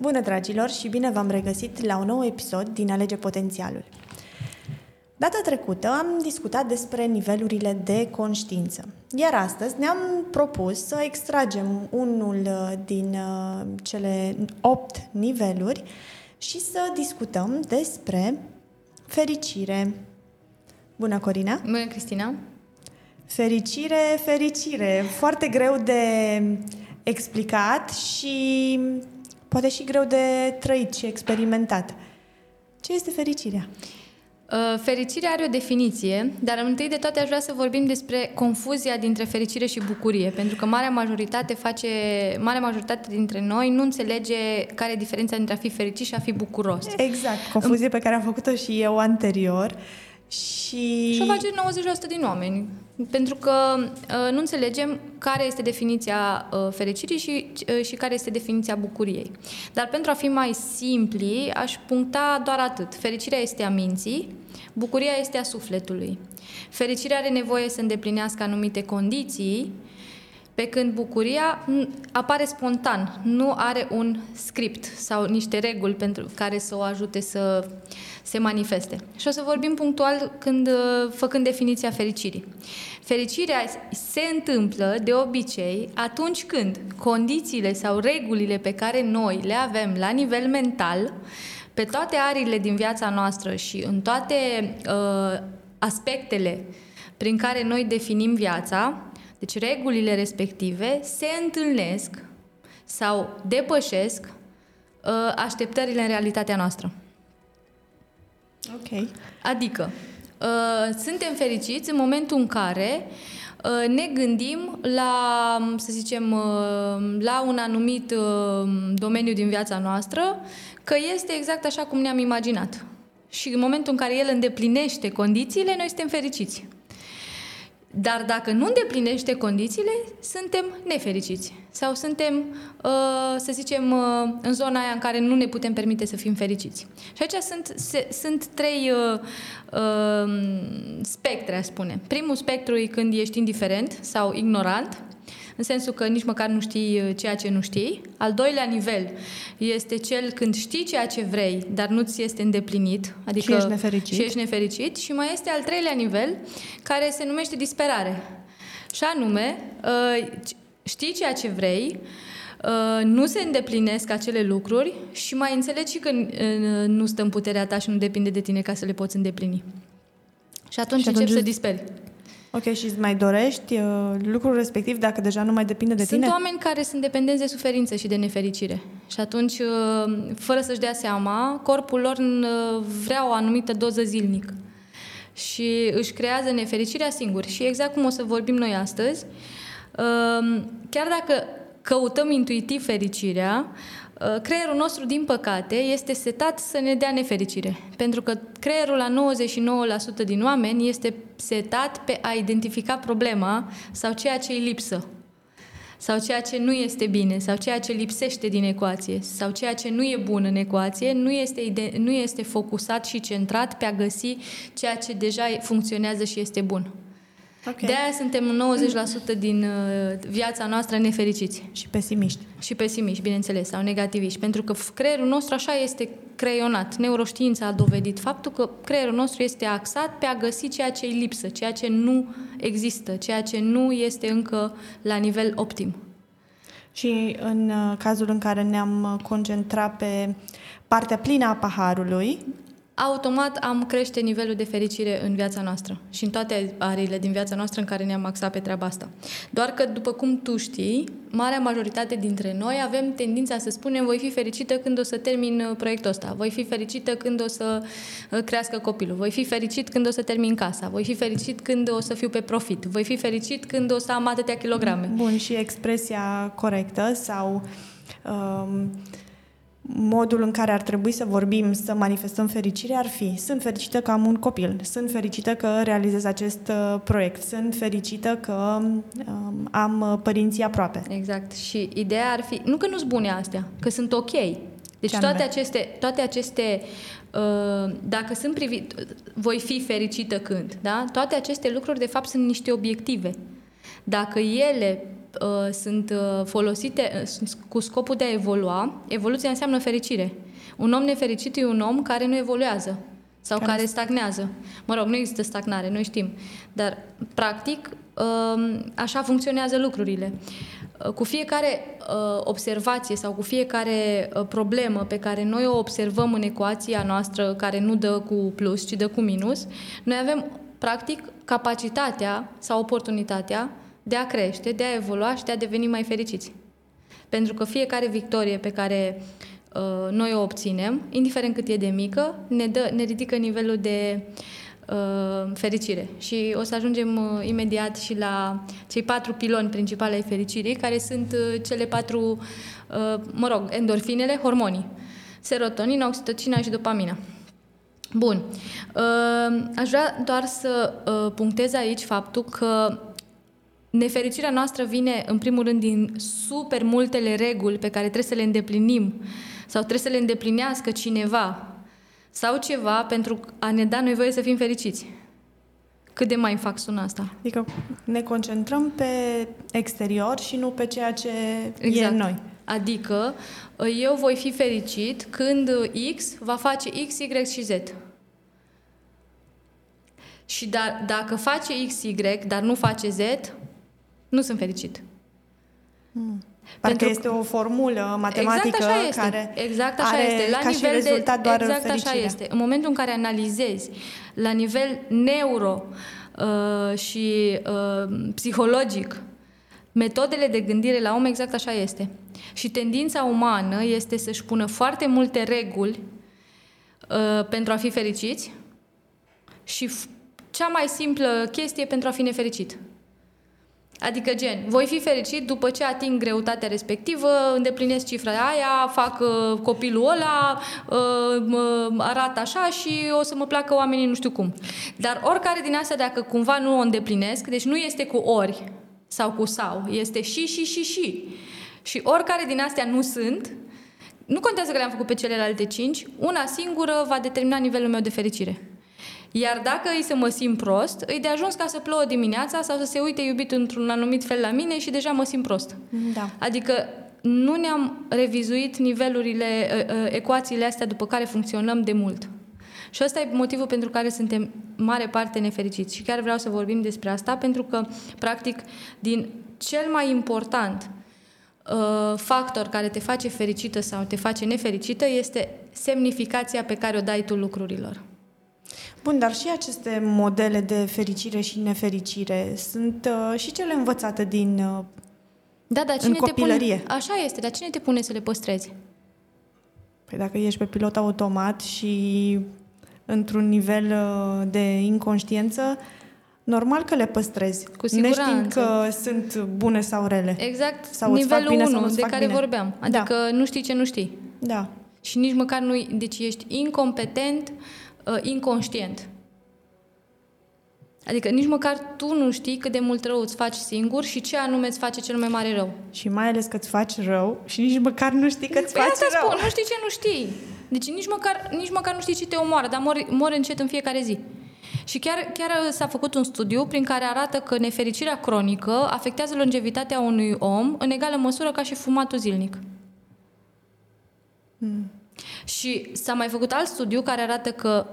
Bună, dragilor, și bine v-am regăsit la un nou episod din Alege Potențialul. Data trecută am discutat despre nivelurile de conștiință, iar astăzi ne-am propus să extragem unul din cele 8 niveluri și să discutăm despre fericire. Bună, Corina! Bună, Cristina! Fericire! Foarte greu de explicat și poate și greu de trăit și experimentat. Ce este fericirea? Fericirea are o definiție, dar întâi de toate aș vrea să vorbim despre confuzia dintre fericire și bucurie, pentru că marea majoritate dintre noi nu înțelege care e diferența dintre a fi fericit și a fi bucuros. Exact, confuzie pe care am făcut-o și eu anterior. Și o face 90% din oameni, pentru că nu înțelegem care este definiția fericirii și care este definiția bucuriei. Dar pentru a fi mai simpli, aș puncta doar atât. Fericirea este a minții, bucuria este a sufletului. Fericirea are nevoie să îndeplinească anumite condiții, pe când bucuria apare spontan, nu are un script sau niște reguli pentru care să o ajute să se manifeste. Și o să vorbim punctual făcând definiția fericirii. Fericirea se întâmplă de obicei atunci când condițiile sau regulile pe care noi le avem la nivel mental, pe toate ariile din viața noastră și în toate aspectele prin care noi definim viața, deci regulile respective se întâlnesc sau depășesc așteptările în realitatea noastră. Ok. Adică suntem fericiți în momentul în care ne gândim la, să zicem, la un anumit domeniu din viața noastră că este exact așa cum ne-am imaginat. Și în momentul în care el îndeplinește condițiile, noi suntem fericiți. Dar dacă nu îndeplinește condițiile, suntem nefericiți. Sau suntem, să zicem, în zona aia în care nu ne putem permite să fim fericiți. Și aici sunt trei spectre, aș spune. Primul spectru e când ești indiferent sau ignorant, în sensul că nici măcar nu știi ceea ce nu știi. Al doilea nivel este cel când știi ceea ce vrei, dar nu ți este îndeplinit, adică și ești nefericit. Și mai este al treilea nivel, care se numește disperare. Și anume, știi ceea ce vrei, nu se îndeplinesc acele lucruri și mai înțelegi și că nu stă în puterea ta și nu depinde de tine ca să le poți îndeplini. Și atunci începi să disperi. Ok, și îți mai dorești lucrul respectiv dacă deja nu mai depinde de tine? Sunt oameni care sunt dependenți de suferință și de nefericire. Și atunci, fără să-și dea seama, corpul lor vrea o anumită doză zilnic. Și își creează nefericirea singur. Și exact cum o să vorbim noi astăzi, chiar dacă căutăm intuitiv fericirea, creierul nostru, din păcate, este setat să ne dea nefericire. Pentru că creierul la 99% din oameni este setat pe a identifica problema sau ceea ce îi lipsă, sau ceea ce nu este bine, sau ceea ce lipsește din ecuație, sau ceea ce nu e bun în ecuație, nu este focusat și centrat pe a găsi ceea ce deja funcționează și este bun. Okay. De-aia suntem 90% din viața noastră nefericiți. Și pesimiști, bineînțeles, sau negativiști. Pentru că creierul nostru așa este creionat. Neuroștiința a dovedit faptul că creierul nostru este axat pe a găsi ceea ce îi lipsă, ceea ce nu există, ceea ce nu este încă la nivel optim. Și în cazul în care ne-am concentrat pe partea plină a paharului, automat am crește nivelul de fericire în viața noastră și în toate ariile din viața noastră în care ne-am axat pe treaba asta. Doar că, după cum tu știi, marea majoritate dintre noi avem tendința să spunem voi fi fericită când o să termin proiectul ăsta, voi fi fericită când o să crească copilul, voi fi fericit când o să termin casa, voi fi fericit când o să fiu pe profit, voi fi fericit când o să am atâtea kilograme. Bun, și expresia corectă sau modul în care ar trebui să vorbim, să manifestăm fericire ar fi: sunt fericită că am un copil, sunt fericită că realizez acest proiect, sunt fericită că am părinții aproape. Exact. Și ideea ar fi, nu că nu-s bune astea, că sunt ok. Deci toate aceste dacă sunt privit, voi fi fericită când, da? Toate aceste lucruri de fapt sunt niște obiective. Dacă ele sunt folosite cu scopul de a evolua, evoluția înseamnă fericire. Un om nefericit e un om care nu evoluează sau care stagnează. Mă rog, nu există stagnare, noi știm. Dar, practic, așa funcționează lucrurile. Cu fiecare observație sau cu fiecare problemă pe care noi o observăm în ecuația noastră, care nu dă cu plus, ci dă cu minus, noi avem, practic, capacitatea sau oportunitatea de a crește, de a evolua și de a deveni mai fericiți. Pentru că fiecare victorie pe care noi o obținem, indiferent cât e de mică, ne ridică nivelul de fericire. Și o să ajungem imediat și la cei 4 piloni principali ai fericirii, care sunt cele 4, endorfinele, hormonii, serotonina, oxitocina și dopamina. Bun. Aș vrea doar să punctez aici faptul că nefericirea noastră vine, în primul rând, din super multele reguli pe care trebuie să le îndeplinim sau trebuie să le îndeplinească cineva sau ceva pentru a ne da noi voie să fim fericiți. Cât de mai fac sună asta? Adică ne concentrăm pe exterior și nu pe ceea ce exact. E în noi. Adică eu voi fi fericit când X va face X, Y și Z. Și dacă face X, Y, dar nu face Z, nu sunt fericit. Parcă este o formulă matematică care la ca nivel și rezultat doar exact fericirea. Așa este. În momentul în care analizezi la nivel neuro și psihologic metodele de gândire la om, exact așa este. Și tendința umană este să-și pună foarte multe reguli pentru a fi fericiți și cea mai simplă chestie pentru a fi nefericit. Adică gen, voi fi fericit după ce ating greutatea respectivă, îndeplinesc cifra aia, fac copilul ăla, arată așa și o să mă placă oamenii nu știu cum. Dar oricare din astea, dacă cumva nu o îndeplinesc, deci nu este cu ori sau cu sau, este și. Și oricare din astea nu sunt, nu contează că le-am făcut pe celelalte 5, una singură va determina nivelul meu de fericire. Iar dacă îi să mă simt prost, îi de ajuns ca să plouă dimineața sau să se uite iubit într-un anumit fel la mine și deja mă simt prost. Da. Adică nu ne-am revizuit nivelurile, ecuațiile astea după care funcționăm de mult. Și ăsta e motivul pentru care suntem mare parte nefericiți. Și chiar vreau să vorbim despre asta pentru că, practic, din cel mai important factor care te face fericită sau te face nefericită este semnificația pe care o dai tu lucrurilor. Bun, dar și aceste modele de fericire și nefericire sunt și cele învățate din în copilărie. Așa este, dar cine te pune să le păstrezi? Păi dacă ești pe pilot automat și într-un nivel de inconștiență, normal că le păstrezi. Cu siguranță. Ne știm că sunt bune sau rele. Exact, sau nivelul 1 de care vorbeam. Adică nu știi ce nu știi. Da. Și nici măcar nu... Deci ești incompetent... inconștient. Adică nici măcar tu nu știi cât de mult rău îți faci singur și ce anume îți face cel mai mare rău. Și mai ales că îți faci rău și nici măcar nu știi că îți faci rău. Spun, nu știi ce nu știi. Deci nici măcar nu știi ce te omoară, dar mori încet în fiecare zi. Și chiar s-a făcut un studiu prin care arată că nefericirea cronică afectează longevitatea unui om în egală măsură ca și fumatul zilnic. Și s-a mai făcut alt studiu care arată că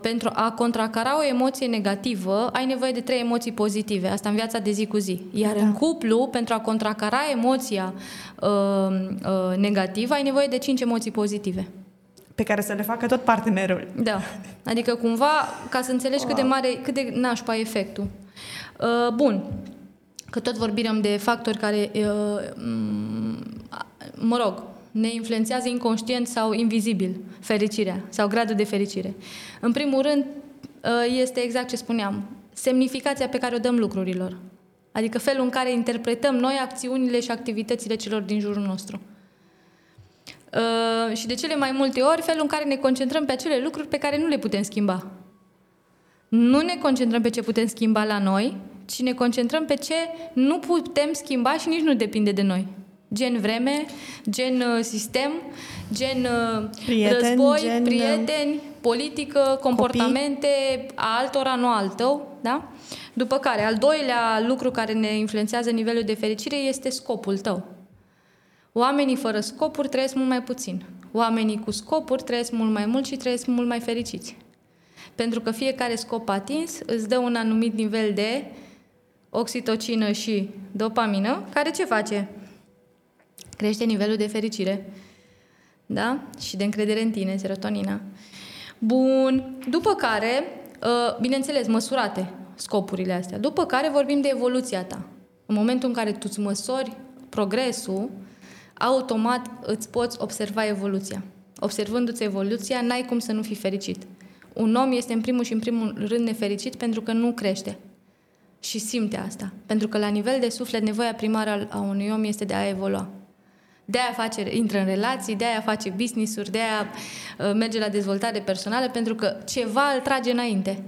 pentru a contracara o emoție negativă ai nevoie de 3 emoții pozitive, asta în viața de zi cu zi. Iar în cuplu, pentru a contracara emoția negativă, ai nevoie de 5 emoții pozitive. Pe care să le facă tot partenerul. Da, adică cumva ca să înțelegi cât de nașpa efectul. Bun, că tot vorbim de factori care ne influențează inconștient sau invizibil fericirea sau gradul de fericire. În primul rând, este exact ce spuneam, semnificația pe care o dăm lucrurilor. Adică felul în care interpretăm noi acțiunile și activitățile celor din jurul nostru. Și de cele mai multe ori, felul în care ne concentrăm pe acele lucruri pe care nu le putem schimba. Nu ne concentrăm pe ce putem schimba la noi, ci ne concentrăm pe ce nu putem schimba și nici nu depinde de noi. Gen vreme, gen sistem, gen prieteni, război, gen prieteni, politică, comportamente copii. A altora, nu al tău, da? După care, al doilea lucru care ne influențează nivelul de fericire este scopul tău. Oamenii fără scopuri trăiesc mult mai puțin. Oamenii cu scopuri trăiesc mult mai mult și trăiesc mult mai fericiți. Pentru că fiecare scop atins îți dă un anumit nivel de oxitocină și dopamină, care ce face? Crește nivelul de fericire, da? Și de încredere în tine, serotonina. Bun, după care, bineînțeles, măsurate scopurile astea, după care vorbim de evoluția ta. În momentul în care tu îți măsori progresul, automat îți poți observa evoluția. Observându-ți evoluția, n-ai cum să nu fii fericit. Un om este în primul și în primul rând nefericit pentru că nu crește. Și simte asta. Pentru că la nivel de suflet, nevoia primară a unui om este de a evolua. De-aia intră în relații, de-aia face business-uri, de-aia merge la dezvoltare personală, pentru că ceva îl trage înainte.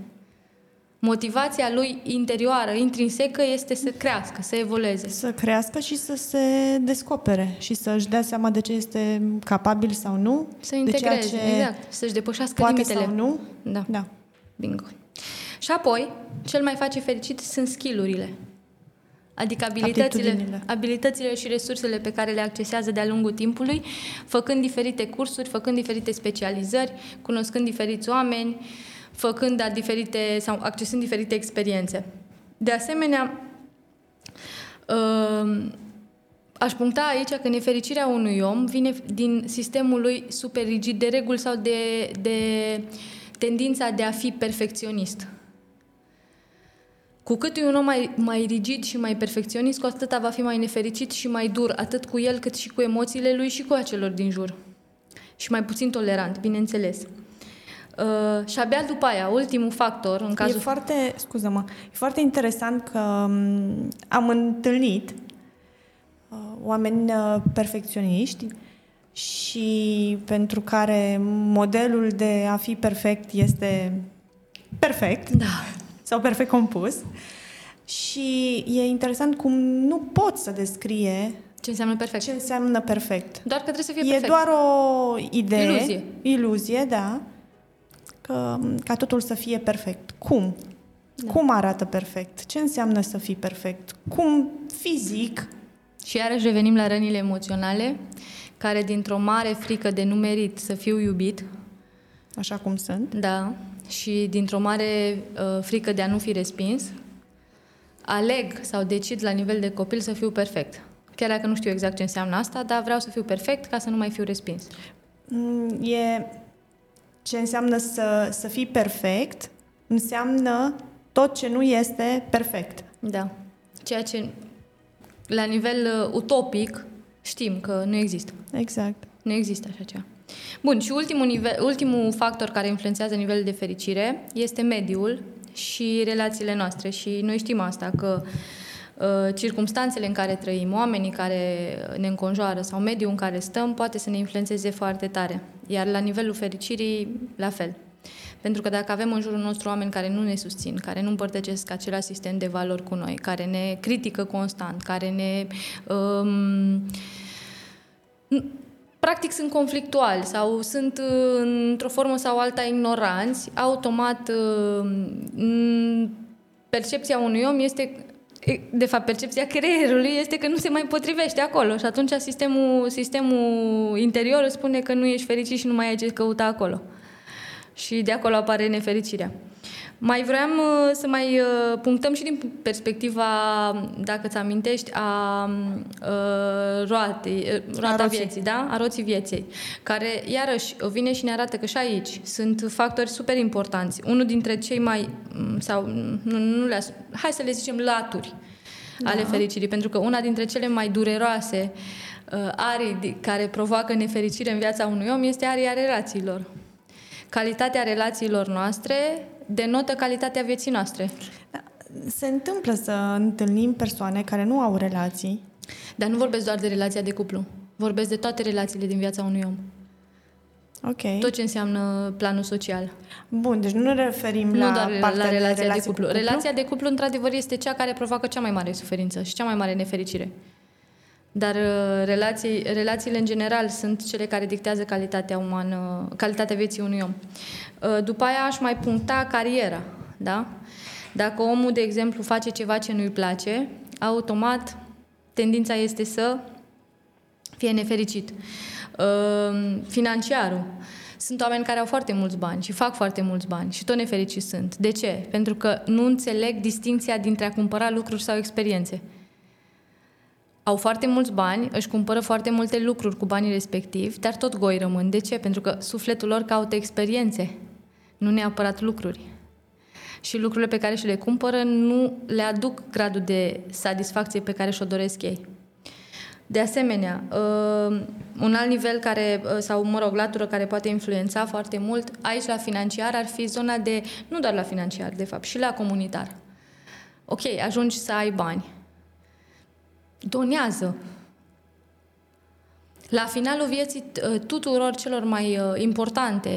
Motivația lui interioară, intrinsecă, este să crească, să evolueze. Să crească și să se descopere și să-și dea seama de ce este capabil sau nu. Să integreze, de exact. Să-și depășească limitele. Poate sau nu. Da. Bingo. Și apoi, cel mai face fericit sunt skill-urile. Adică abilitățile și resursele pe care le accesează de-a lungul timpului, făcând diferite cursuri, făcând diferite specializări, cunoscând diferiți oameni, accesând diferite experiențe. De asemenea, aș puncta aici că nefericirea unui om vine din sistemul lui super rigid de reguli sau de tendința de a fi perfecționist. Cu cât e un om mai rigid și mai perfecționist, cu atâta va fi mai nefericit și mai dur, atât cu el cât și cu emoțiile lui și cu acelor din jur. Și mai puțin tolerant, bineînțeles. Și abia după aia, ultimul factor în cazul... E foarte interesant că am întâlnit oameni perfecționiști și pentru care modelul de a fi perfect este perfect. Da. Sau perfect compus. Și e interesant cum nu pot să descrie ce înseamnă perfect. Doar că trebuie să fie perfect. E doar o idee, iluzie, da, ca totul să fie perfect. Cum? Da. Cum arată perfect? Ce înseamnă să fii perfect? Cum fizic? Și iarăși revenim la rănile emoționale, care dintr-o mare frică de numerit să fiu iubit, așa cum sunt, da, și dintr-o mare frică de a nu fi respins, aleg sau decid la nivel de copil să fiu perfect. Chiar dacă nu știu exact ce înseamnă asta, dar vreau să fiu perfect ca să nu mai fiu respins. Ce înseamnă să fii perfect? Înseamnă tot ce nu este perfect. Da. Ceea ce la nivel utopic știm că nu există. Exact. Nu există așa ceva. Bun, și ultimul factor care influențează nivelul de fericire este mediul și relațiile noastre. Și noi știm asta, că circumstanțele în care trăim, oamenii care ne înconjoară sau mediul în care stăm poate să ne influențeze foarte tare. Iar la nivelul fericirii, la fel. Pentru că dacă avem în jurul nostru oameni care nu ne susțin, care nu împărtăcesc același sistem de valori cu noi, care ne critică constant, care ne... practic sunt conflictuali sau sunt într-o formă sau alta ignoranți, automat percepția unui om este, de fapt percepția creierului este că nu se mai potrivește acolo și atunci sistemul interior îți spune că nu ești fericit și nu mai ai ce căuta acolo. Și de acolo apare nefericirea. Mai vroiam să mai punctăm și din perspectiva, dacă ți amintești, a roții vieții, care iarăși vine și ne arată că și aici sunt factori super importanți. Unul dintre cei mai, hai să le zicem laturi ale fericirii, pentru că una dintre cele mai dureroase arii care provoacă nefericire în viața unui om este aria relațiilor. Calitatea relațiilor noastre denotă calitatea vieții noastre. Se întâmplă să întâlnim persoane care nu au relații. Dar nu vorbesc doar de relația de cuplu. Vorbesc de toate relațiile din viața unui om. Ok. Tot ce înseamnă planul social. Bun, deci nu ne referim la relația de cuplu. Relația de cuplu, într-adevăr, este cea care provoacă cea mai mare suferință și cea mai mare nefericire. Dar relațiile în general sunt cele care dictează calitatea umană, calitatea vieții unui om. După aia aș mai puncta cariera, da? Dacă omul, de exemplu, face ceva ce nu-i place, automat tendința este să fie nefericit. Financiarul. Sunt oameni care au foarte mulți bani și fac foarte mulți bani și tot nefericiți sunt. De ce? Pentru că nu înțeleg distinția dintre a cumpăra lucruri sau experiențe. Au foarte mulți bani, își cumpără foarte multe lucruri cu banii respectivi, dar tot goi rămân. De ce? Pentru că sufletul lor caută experiențe, nu neapărat lucruri. Și lucrurile pe care și le cumpără nu le aduc gradul de satisfacție pe care și-o doresc ei. De asemenea, un alt nivel care, sau latură care poate influența foarte mult, aici la financiar ar fi zona de, nu doar la financiar, de fapt, și la comunitar. Ok, ajungi să ai bani. Donează. La finalul vieții tuturor celor mai importante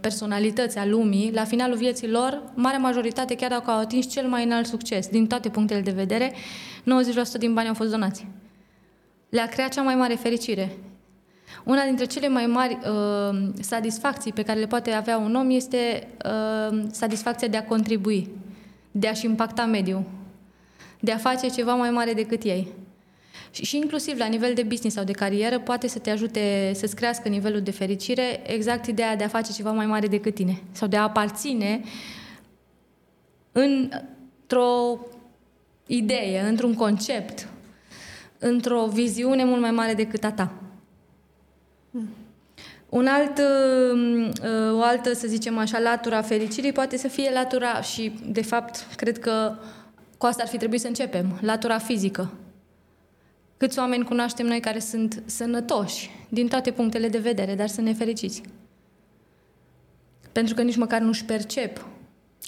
personalități a lumii, la finalul vieții lor, mare majoritate, chiar dacă au atins cel mai înalt succes, din toate punctele de vedere, 90% din bani au fost donați. Le-a creat cea mai mare fericire. Una dintre cele mai mari satisfacții pe care le poate avea un om este satisfacția de a contribui, de a-și impacta mediul, de a face ceva mai mare decât ei. Și inclusiv la nivel de business sau de carieră poate să te ajute să-ți crească nivelul de fericire, exact ideea de a face ceva mai mare decât tine sau de a aparține într-o idee, într-un concept, într-o viziune mult mai mare decât a ta. O altă, să zicem așa, latura fericirii poate să fie latura, și de fapt cred că cu asta ar fi trebuit să începem, latura fizică. Câți oameni cunoaștem noi care sunt sănătoși din toate punctele de vedere, dar sunt nefericiți? Pentru că nici măcar nu-și percep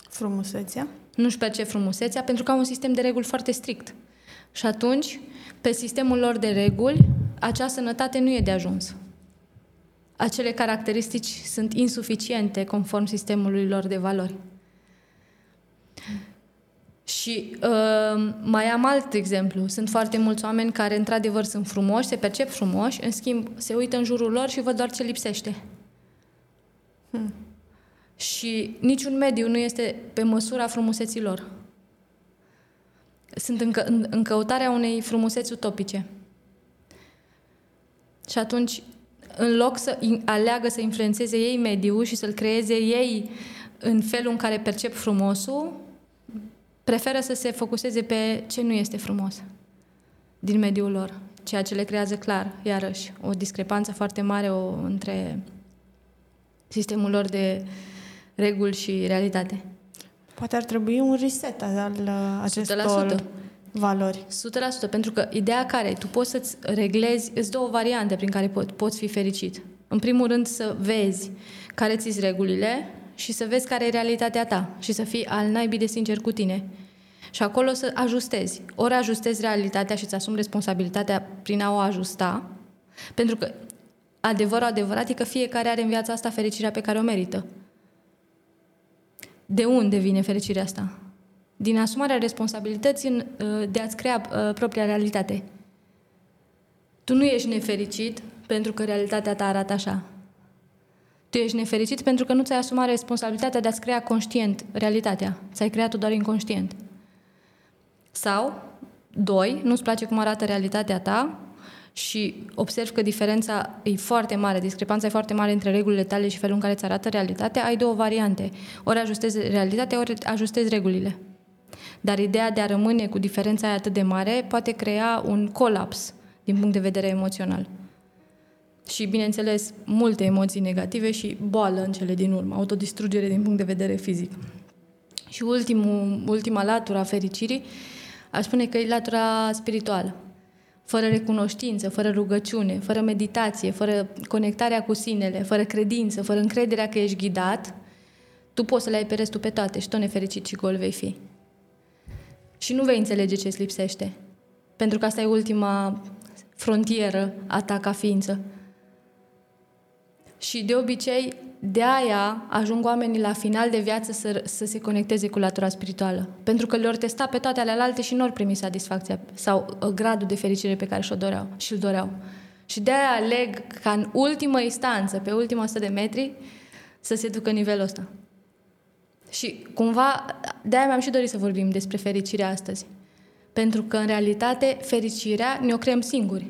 frumusețea. Nu-și percep frumusețea, pentru că au un sistem de reguli foarte strict. Și atunci, pe sistemul lor de reguli, acea sănătate nu e de ajuns. Acele caracteristici sunt insuficiente conform sistemului lor de valori. Și mai am alt exemplu. Sunt foarte mulți oameni care, într-adevăr, sunt frumoși, se percep frumoși, în schimb, se uită în jurul lor și văd doar ce lipsește. Și niciun mediu nu este pe măsura frumuseții lor. Sunt în căutarea unei frumuseți utopice. Și atunci, în loc să aleagă să influențeze ei mediul și să-l creeze ei în felul în care percep frumosul, preferă să se focuseze pe ce nu este frumos din mediul lor, ceea ce le creează clar, iarăși, o discrepanță foarte mare între sistemul lor de reguli și realitate. Poate ar trebui un reset al acestor 100%. Valori. 100%, pentru că ideea care tu poți să-ți reglezi, îți două variante prin care poți fi fericit. În primul rând să vezi care ți-s regulile și să vezi care e realitatea ta și să fii al naibii de sincer cu tine. Și acolo să ajustezi. Ori ajustezi realitatea și îți asumi responsabilitatea prin a o ajusta, pentru că adevărat e că fiecare are în viața asta fericirea pe care o merită. De unde vine fericirea asta? Din asumarea responsabilității de a-ți crea propria realitate. Tu nu ești nefericit pentru că realitatea ta arată așa. Tu ești nefericit pentru că nu ți-ai asumat responsabilitatea de a-ți crea conștient realitatea. Ți-ai creat-o doar inconștient. Sau, 2, nu-ți place cum arată realitatea ta și observi că diferența e foarte mare, discrepanța e foarte mare între regulile tale și felul în care ți arată realitatea, ai două variante. Ori ajustezi realitatea, ori ajustezi regulile. Dar ideea de a rămâne cu diferența aia atât de mare poate crea un colaps din punct de vedere emoțional. Și, bineînțeles, multe emoții negative și boală în cele din urmă, autodistrugere din punct de vedere fizic. Și ultima latură a fericirii, aș spune că e latura spirituală. Fără recunoștință, fără rugăciune, fără meditație, fără conectarea cu sinele, fără credință, fără încrederea că ești ghidat, tu poți să le ai pe restul pe toate și tot nefericit și gol vei fi. Și nu vei înțelege ce îți lipsește. Pentru că asta e ultima frontieră a ta ca ființă. Și de obicei, de aia ajung oamenii la final de viață să se conecteze cu latura spirituală. Pentru că le-or testa pe toate alealte și n-or primi satisfacția sau gradul de fericire pe care și-l doreau. Și de aia aleg ca în ultimă instanță, pe ultima 100 de metri, să se ducă nivelul ăsta. Și cumva, de-aia mi-am și dorit să vorbim despre fericirea astăzi. Pentru că, în realitate, fericirea ne-o creăm singuri.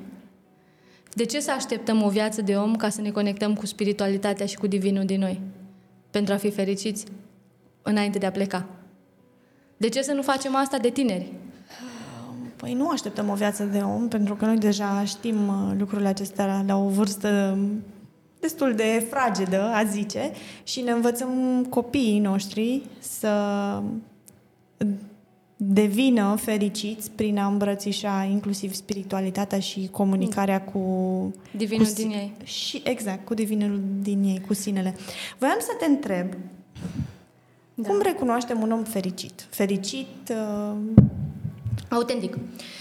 De ce să așteptăm o viață de om ca să ne conectăm cu spiritualitatea și cu divinul din noi? Pentru a fi fericiți înainte de a pleca. De ce să nu facem asta de tineri? Păi nu așteptăm o viață de om, pentru că noi deja știm lucrurile acestea la o vârstă destul de fragedă, a zice, și ne învățăm copiii noștri să devină fericiți prin a îmbrățișa inclusiv spiritualitatea și comunicarea cu divinul din ei. Și, exact, cu divinul din ei, cu sinele. Voiam să te întreb, da, cum recunoaștem un om fericit? Autentic.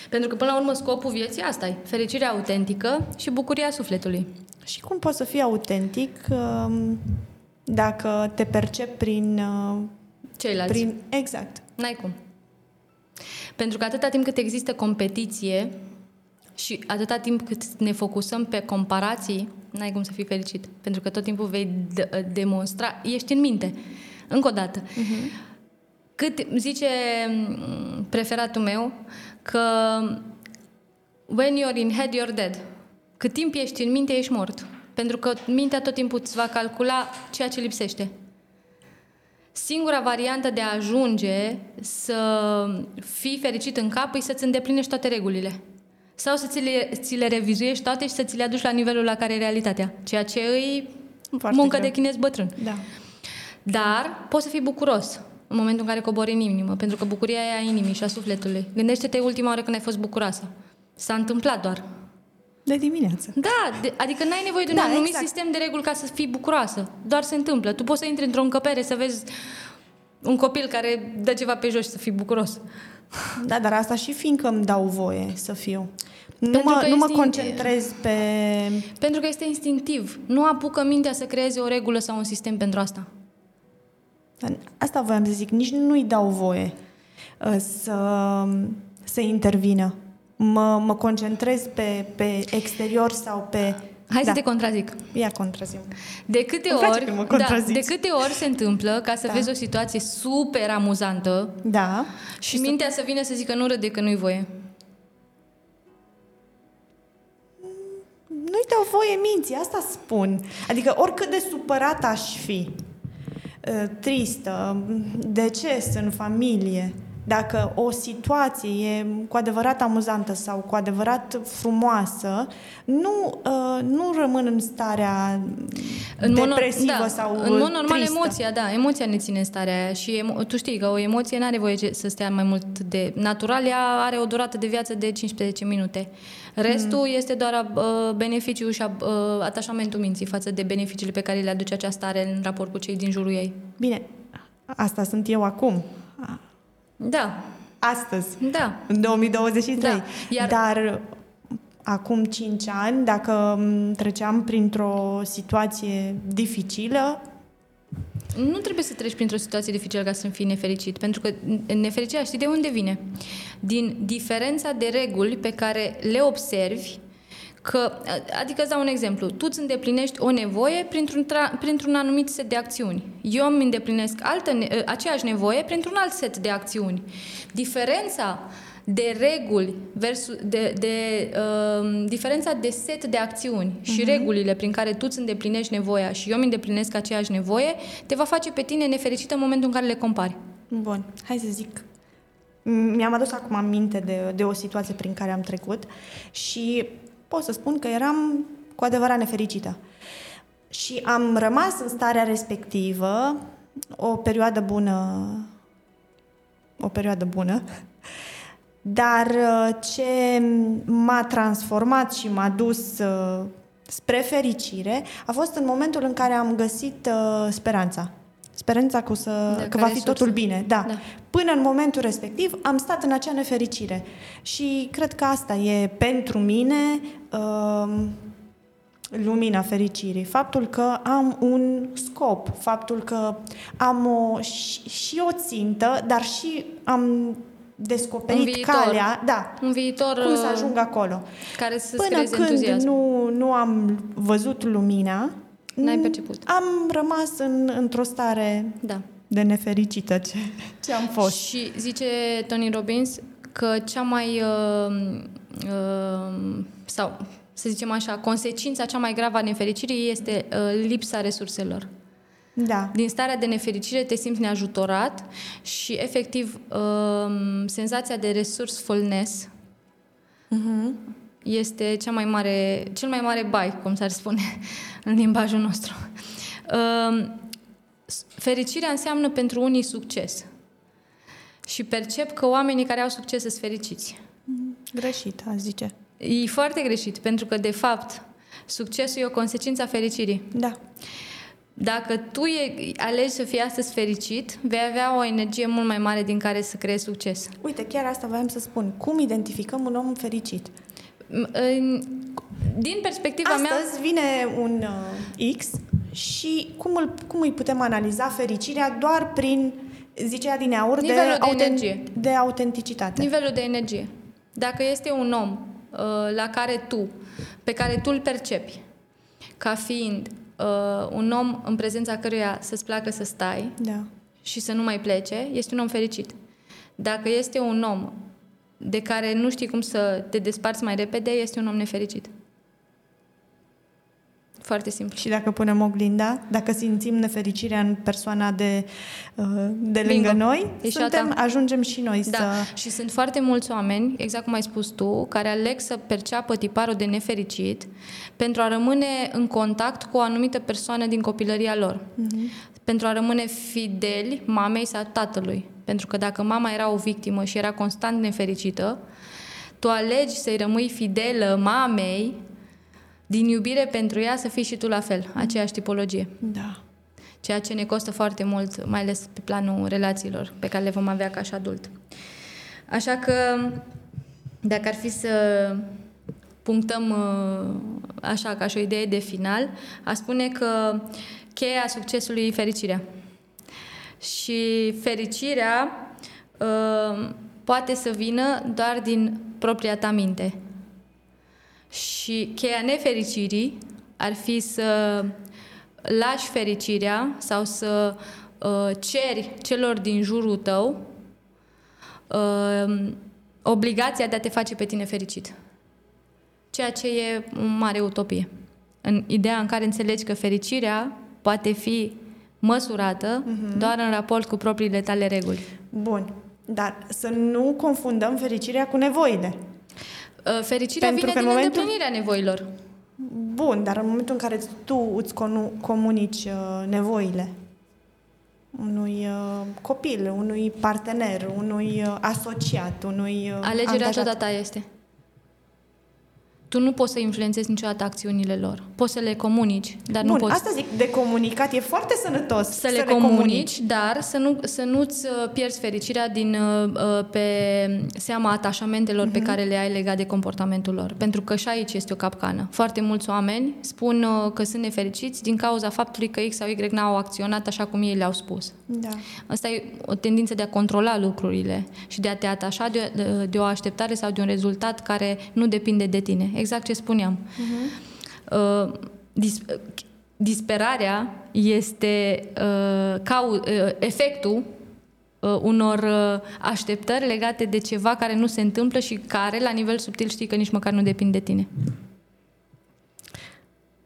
Pentru că, până la urmă, scopul vieții asta e fericirea autentică și bucuria sufletului. Și cum poți să fii autentic dacă te percepi prin ceilalți? Exact. N-ai cum. Pentru că atâta timp cât există competiție și atâta timp cât ne focusăm pe comparații, n-ai cum să fii fericit. Pentru că tot timpul vei demonstra, ești în minte. Încă o dată. Uh-huh. Cât zice preferatul meu că when you're in head, you're dead. Cât timp ești în minte, ești mort. Pentru că mintea tot timpul îți va calcula ceea ce lipsește. Singura variantă de a ajunge să fii fericit în cap e să-ți îndeplinești toate regulile. Sau să ți le revizuiești toate și să ți le aduci la nivelul la care e realitatea. Ceea ce îi muncă de chinez bătrân. Da. Dar poți să fii bucuros în momentul în care cobori în inimă, pentru că bucuria e a inimii și a sufletului. Gândește-te ultima oară când ai fost bucuroasă. S-a întâmplat doar. De dimineață. Da, adică n-ai nevoie de un anumit sistem de reguli ca să fii bucuroasă. Doar se întâmplă. Tu poți să intri într-o încăpere, să vezi un copil care dă ceva pe jos și să fii bucuros. Da, dar asta și fiindcă îmi dau voie să fiu. Nu mă concentrez pe... Pentru că este instinctiv. Nu apucă mintea să creeze o regulă sau un sistem pentru asta. Asta voiam să zic, nici nu-i dau voie să intervină. Mă concentrez pe exterior sau pe... Hai să te contrazic. Ia contrazim. De câte ori se întâmplă ca să vezi o situație super amuzantă și mintea să vină să zică nu râde că nu-i voie. Nu-i dau voie minții, asta spun. Adică oricât de supărată aș fi, tristă, deces în familie, dacă o situație e cu adevărat amuzantă sau cu adevărat frumoasă, nu rămân în starea depresivă sau tristă. În mod normal, emoția, emoția ne ține starea aia și tu știi că o emoție n-are voie să stea mai mult de... Natural, ea are o durată de viață de 15 minute. Restul este doar beneficiul și atașamentul minții față de beneficiile pe care le aduce acea stare în raport cu cei din jurul ei. Bine, asta sunt eu acum. Da. Astăzi. Da. În 2023. Da. Dar acum 5 ani, dacă treceam printr-o situație dificilă... Nu trebuie să treci printr-o situație dificilă ca să fii nefericit, pentru că nefericirea știi de unde vine. Din diferența de reguli pe care le observi, adică îți dau un exemplu, tu îți îndeplinești o nevoie printr-un anumit set de acțiuni. Eu îmi îndeplinesc aceeași nevoie printr-un alt set de acțiuni. Diferența de reguli versus diferența de set de acțiuni și regulile prin care tu îți îndeplinești nevoia și eu îmi îndeplinesc aceeași nevoie te va face pe tine nefericită în momentul în care le compari. Bun, hai să zic. Mi-am adus acum aminte de o situație prin care am trecut și pot să spun că eram cu adevărat nefericită. Și am rămas în starea respectivă o perioadă bună, dar ce m-a transformat și m-a dus spre fericire a fost în momentul în care am găsit speranța. Speranța că va fi totul bine. Da. Până în momentul respectiv am stat în acea nefericire. Și cred că asta e pentru mine lumina fericirii, faptul că am un scop, faptul că am o țintă, dar și am descoperit calea, da, un viitor, cum să ajung acolo. Care să-ți creeze entuziasm. Până când nu am văzut lumina, n-ai perceput. Am rămas într-o stare de nefericită ce am fost. Și zice Tony Robbins că cea mai sau să zicem așa, consecința cea mai gravă a nefericirii este lipsa resurselor. Da. Din starea de nefericire te simți neajutorat și efectiv senzația de resourcefulness este cel mai mare bai, cum s-ar spune în limbajul nostru. Fericirea înseamnă pentru unii succes. Și percep că oamenii care au succes sunt fericiți. Greșit, a zice. E foarte greșit, pentru că, de fapt, succesul e o consecință a fericirii. Da. Dacă tu alegi să fii astăzi fericit, vei avea o energie mult mai mare din care să creezi succes. Uite, chiar asta voiam să spun. Cum identificăm un om fericit? Din perspectiva mea... Astăzi vine un X și cum îi putem analiza fericirea doar prin, zicea din aur, de autenticitate. Nivelul de energie. Dacă este un om pe care tu îl percepi ca fiind un om în prezența căruia să-ți placă să stai și să nu mai plece, este un om fericit. Dacă este un om de care nu știi cum să te desparți mai repede, este un om nefericit. Foarte simplu. Și dacă punem oglinda, dacă simțim nefericirea în persoana de lângă noi, ajungem și noi să... Și sunt foarte mulți oameni, exact cum ai spus tu, care aleg să perceapă tiparul de nefericit pentru a rămâne în contact cu o anumită persoană din copilăria lor. Pentru a rămâne fideli mamei sau tatălui. Pentru că dacă mama era o victimă și era constant nefericită, tu alegi să-i rămâi fidelă mamei din iubire pentru ea, să fii și tu la fel, aceeași tipologie. Da. Ceea ce ne costă foarte mult, mai ales pe planul relațiilor pe care le vom avea ca și adult. Așa că, dacă ar fi să punctăm așa, ca și o idee de final, aș spune că cheia succesului e fericirea. Și fericirea poate să vină doar din propria ta minte. Și cheia nefericirii ar fi să lași fericirea sau să ceri celor din jurul tău obligația de a te face pe tine fericit. Ceea ce e o mare utopie. În ideea în care înțelegi că fericirea poate fi măsurată doar în raport cu propriile tale reguli. Bun, dar să nu confundăm fericirea cu nevoile. Fericirea vine din îndeplinirea nevoilor. Bun, dar în momentul în care tu îți comunici nevoile unui copil, unui partener, unui asociat, unui alegerea angajat. Toată ta este. Tu nu poți să influențezi niciodată acțiunile lor. Poți să le comunici, dar nu poți. Asta zic, de comunicat e foarte sănătos. Să le comunici, dar să nu-ți pierzi fericirea pe seama atașamentelor pe care le ai legat de comportamentul lor. Pentru că și aici este o capcană. Foarte mulți oameni spun că sunt nefericiți din cauza faptului că X sau Y n-au acționat așa cum ei le-au spus. Da. Asta e o tendință de a controla lucrurile și de a te atașa de o așteptare sau de un rezultat care nu depinde de tine. Exact ce spuneam. Disperarea este efectul unor așteptări legate de ceva care nu se întâmplă și care, la nivel subtil, știi că nici măcar nu depinde de tine.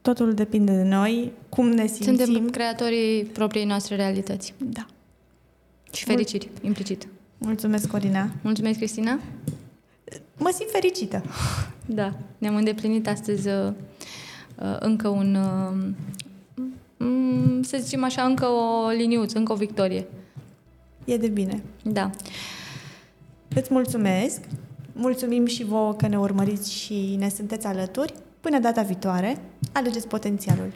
Totul depinde de noi, cum ne simțim. Suntem creatorii propriei noastre realități. Da. Și fericiri, implicit. Mulțumesc, Corina. Mulțumesc, Cristina. Mă simt fericită. Da, ne-am îndeplinit astăzi încă să zicem așa, încă o liniuță, încă o victorie. E de bine. Da. Îți mulțumesc. Mulțumim și vouă că ne urmăriți și ne sunteți alături. Până data viitoare, alegeți potențialul.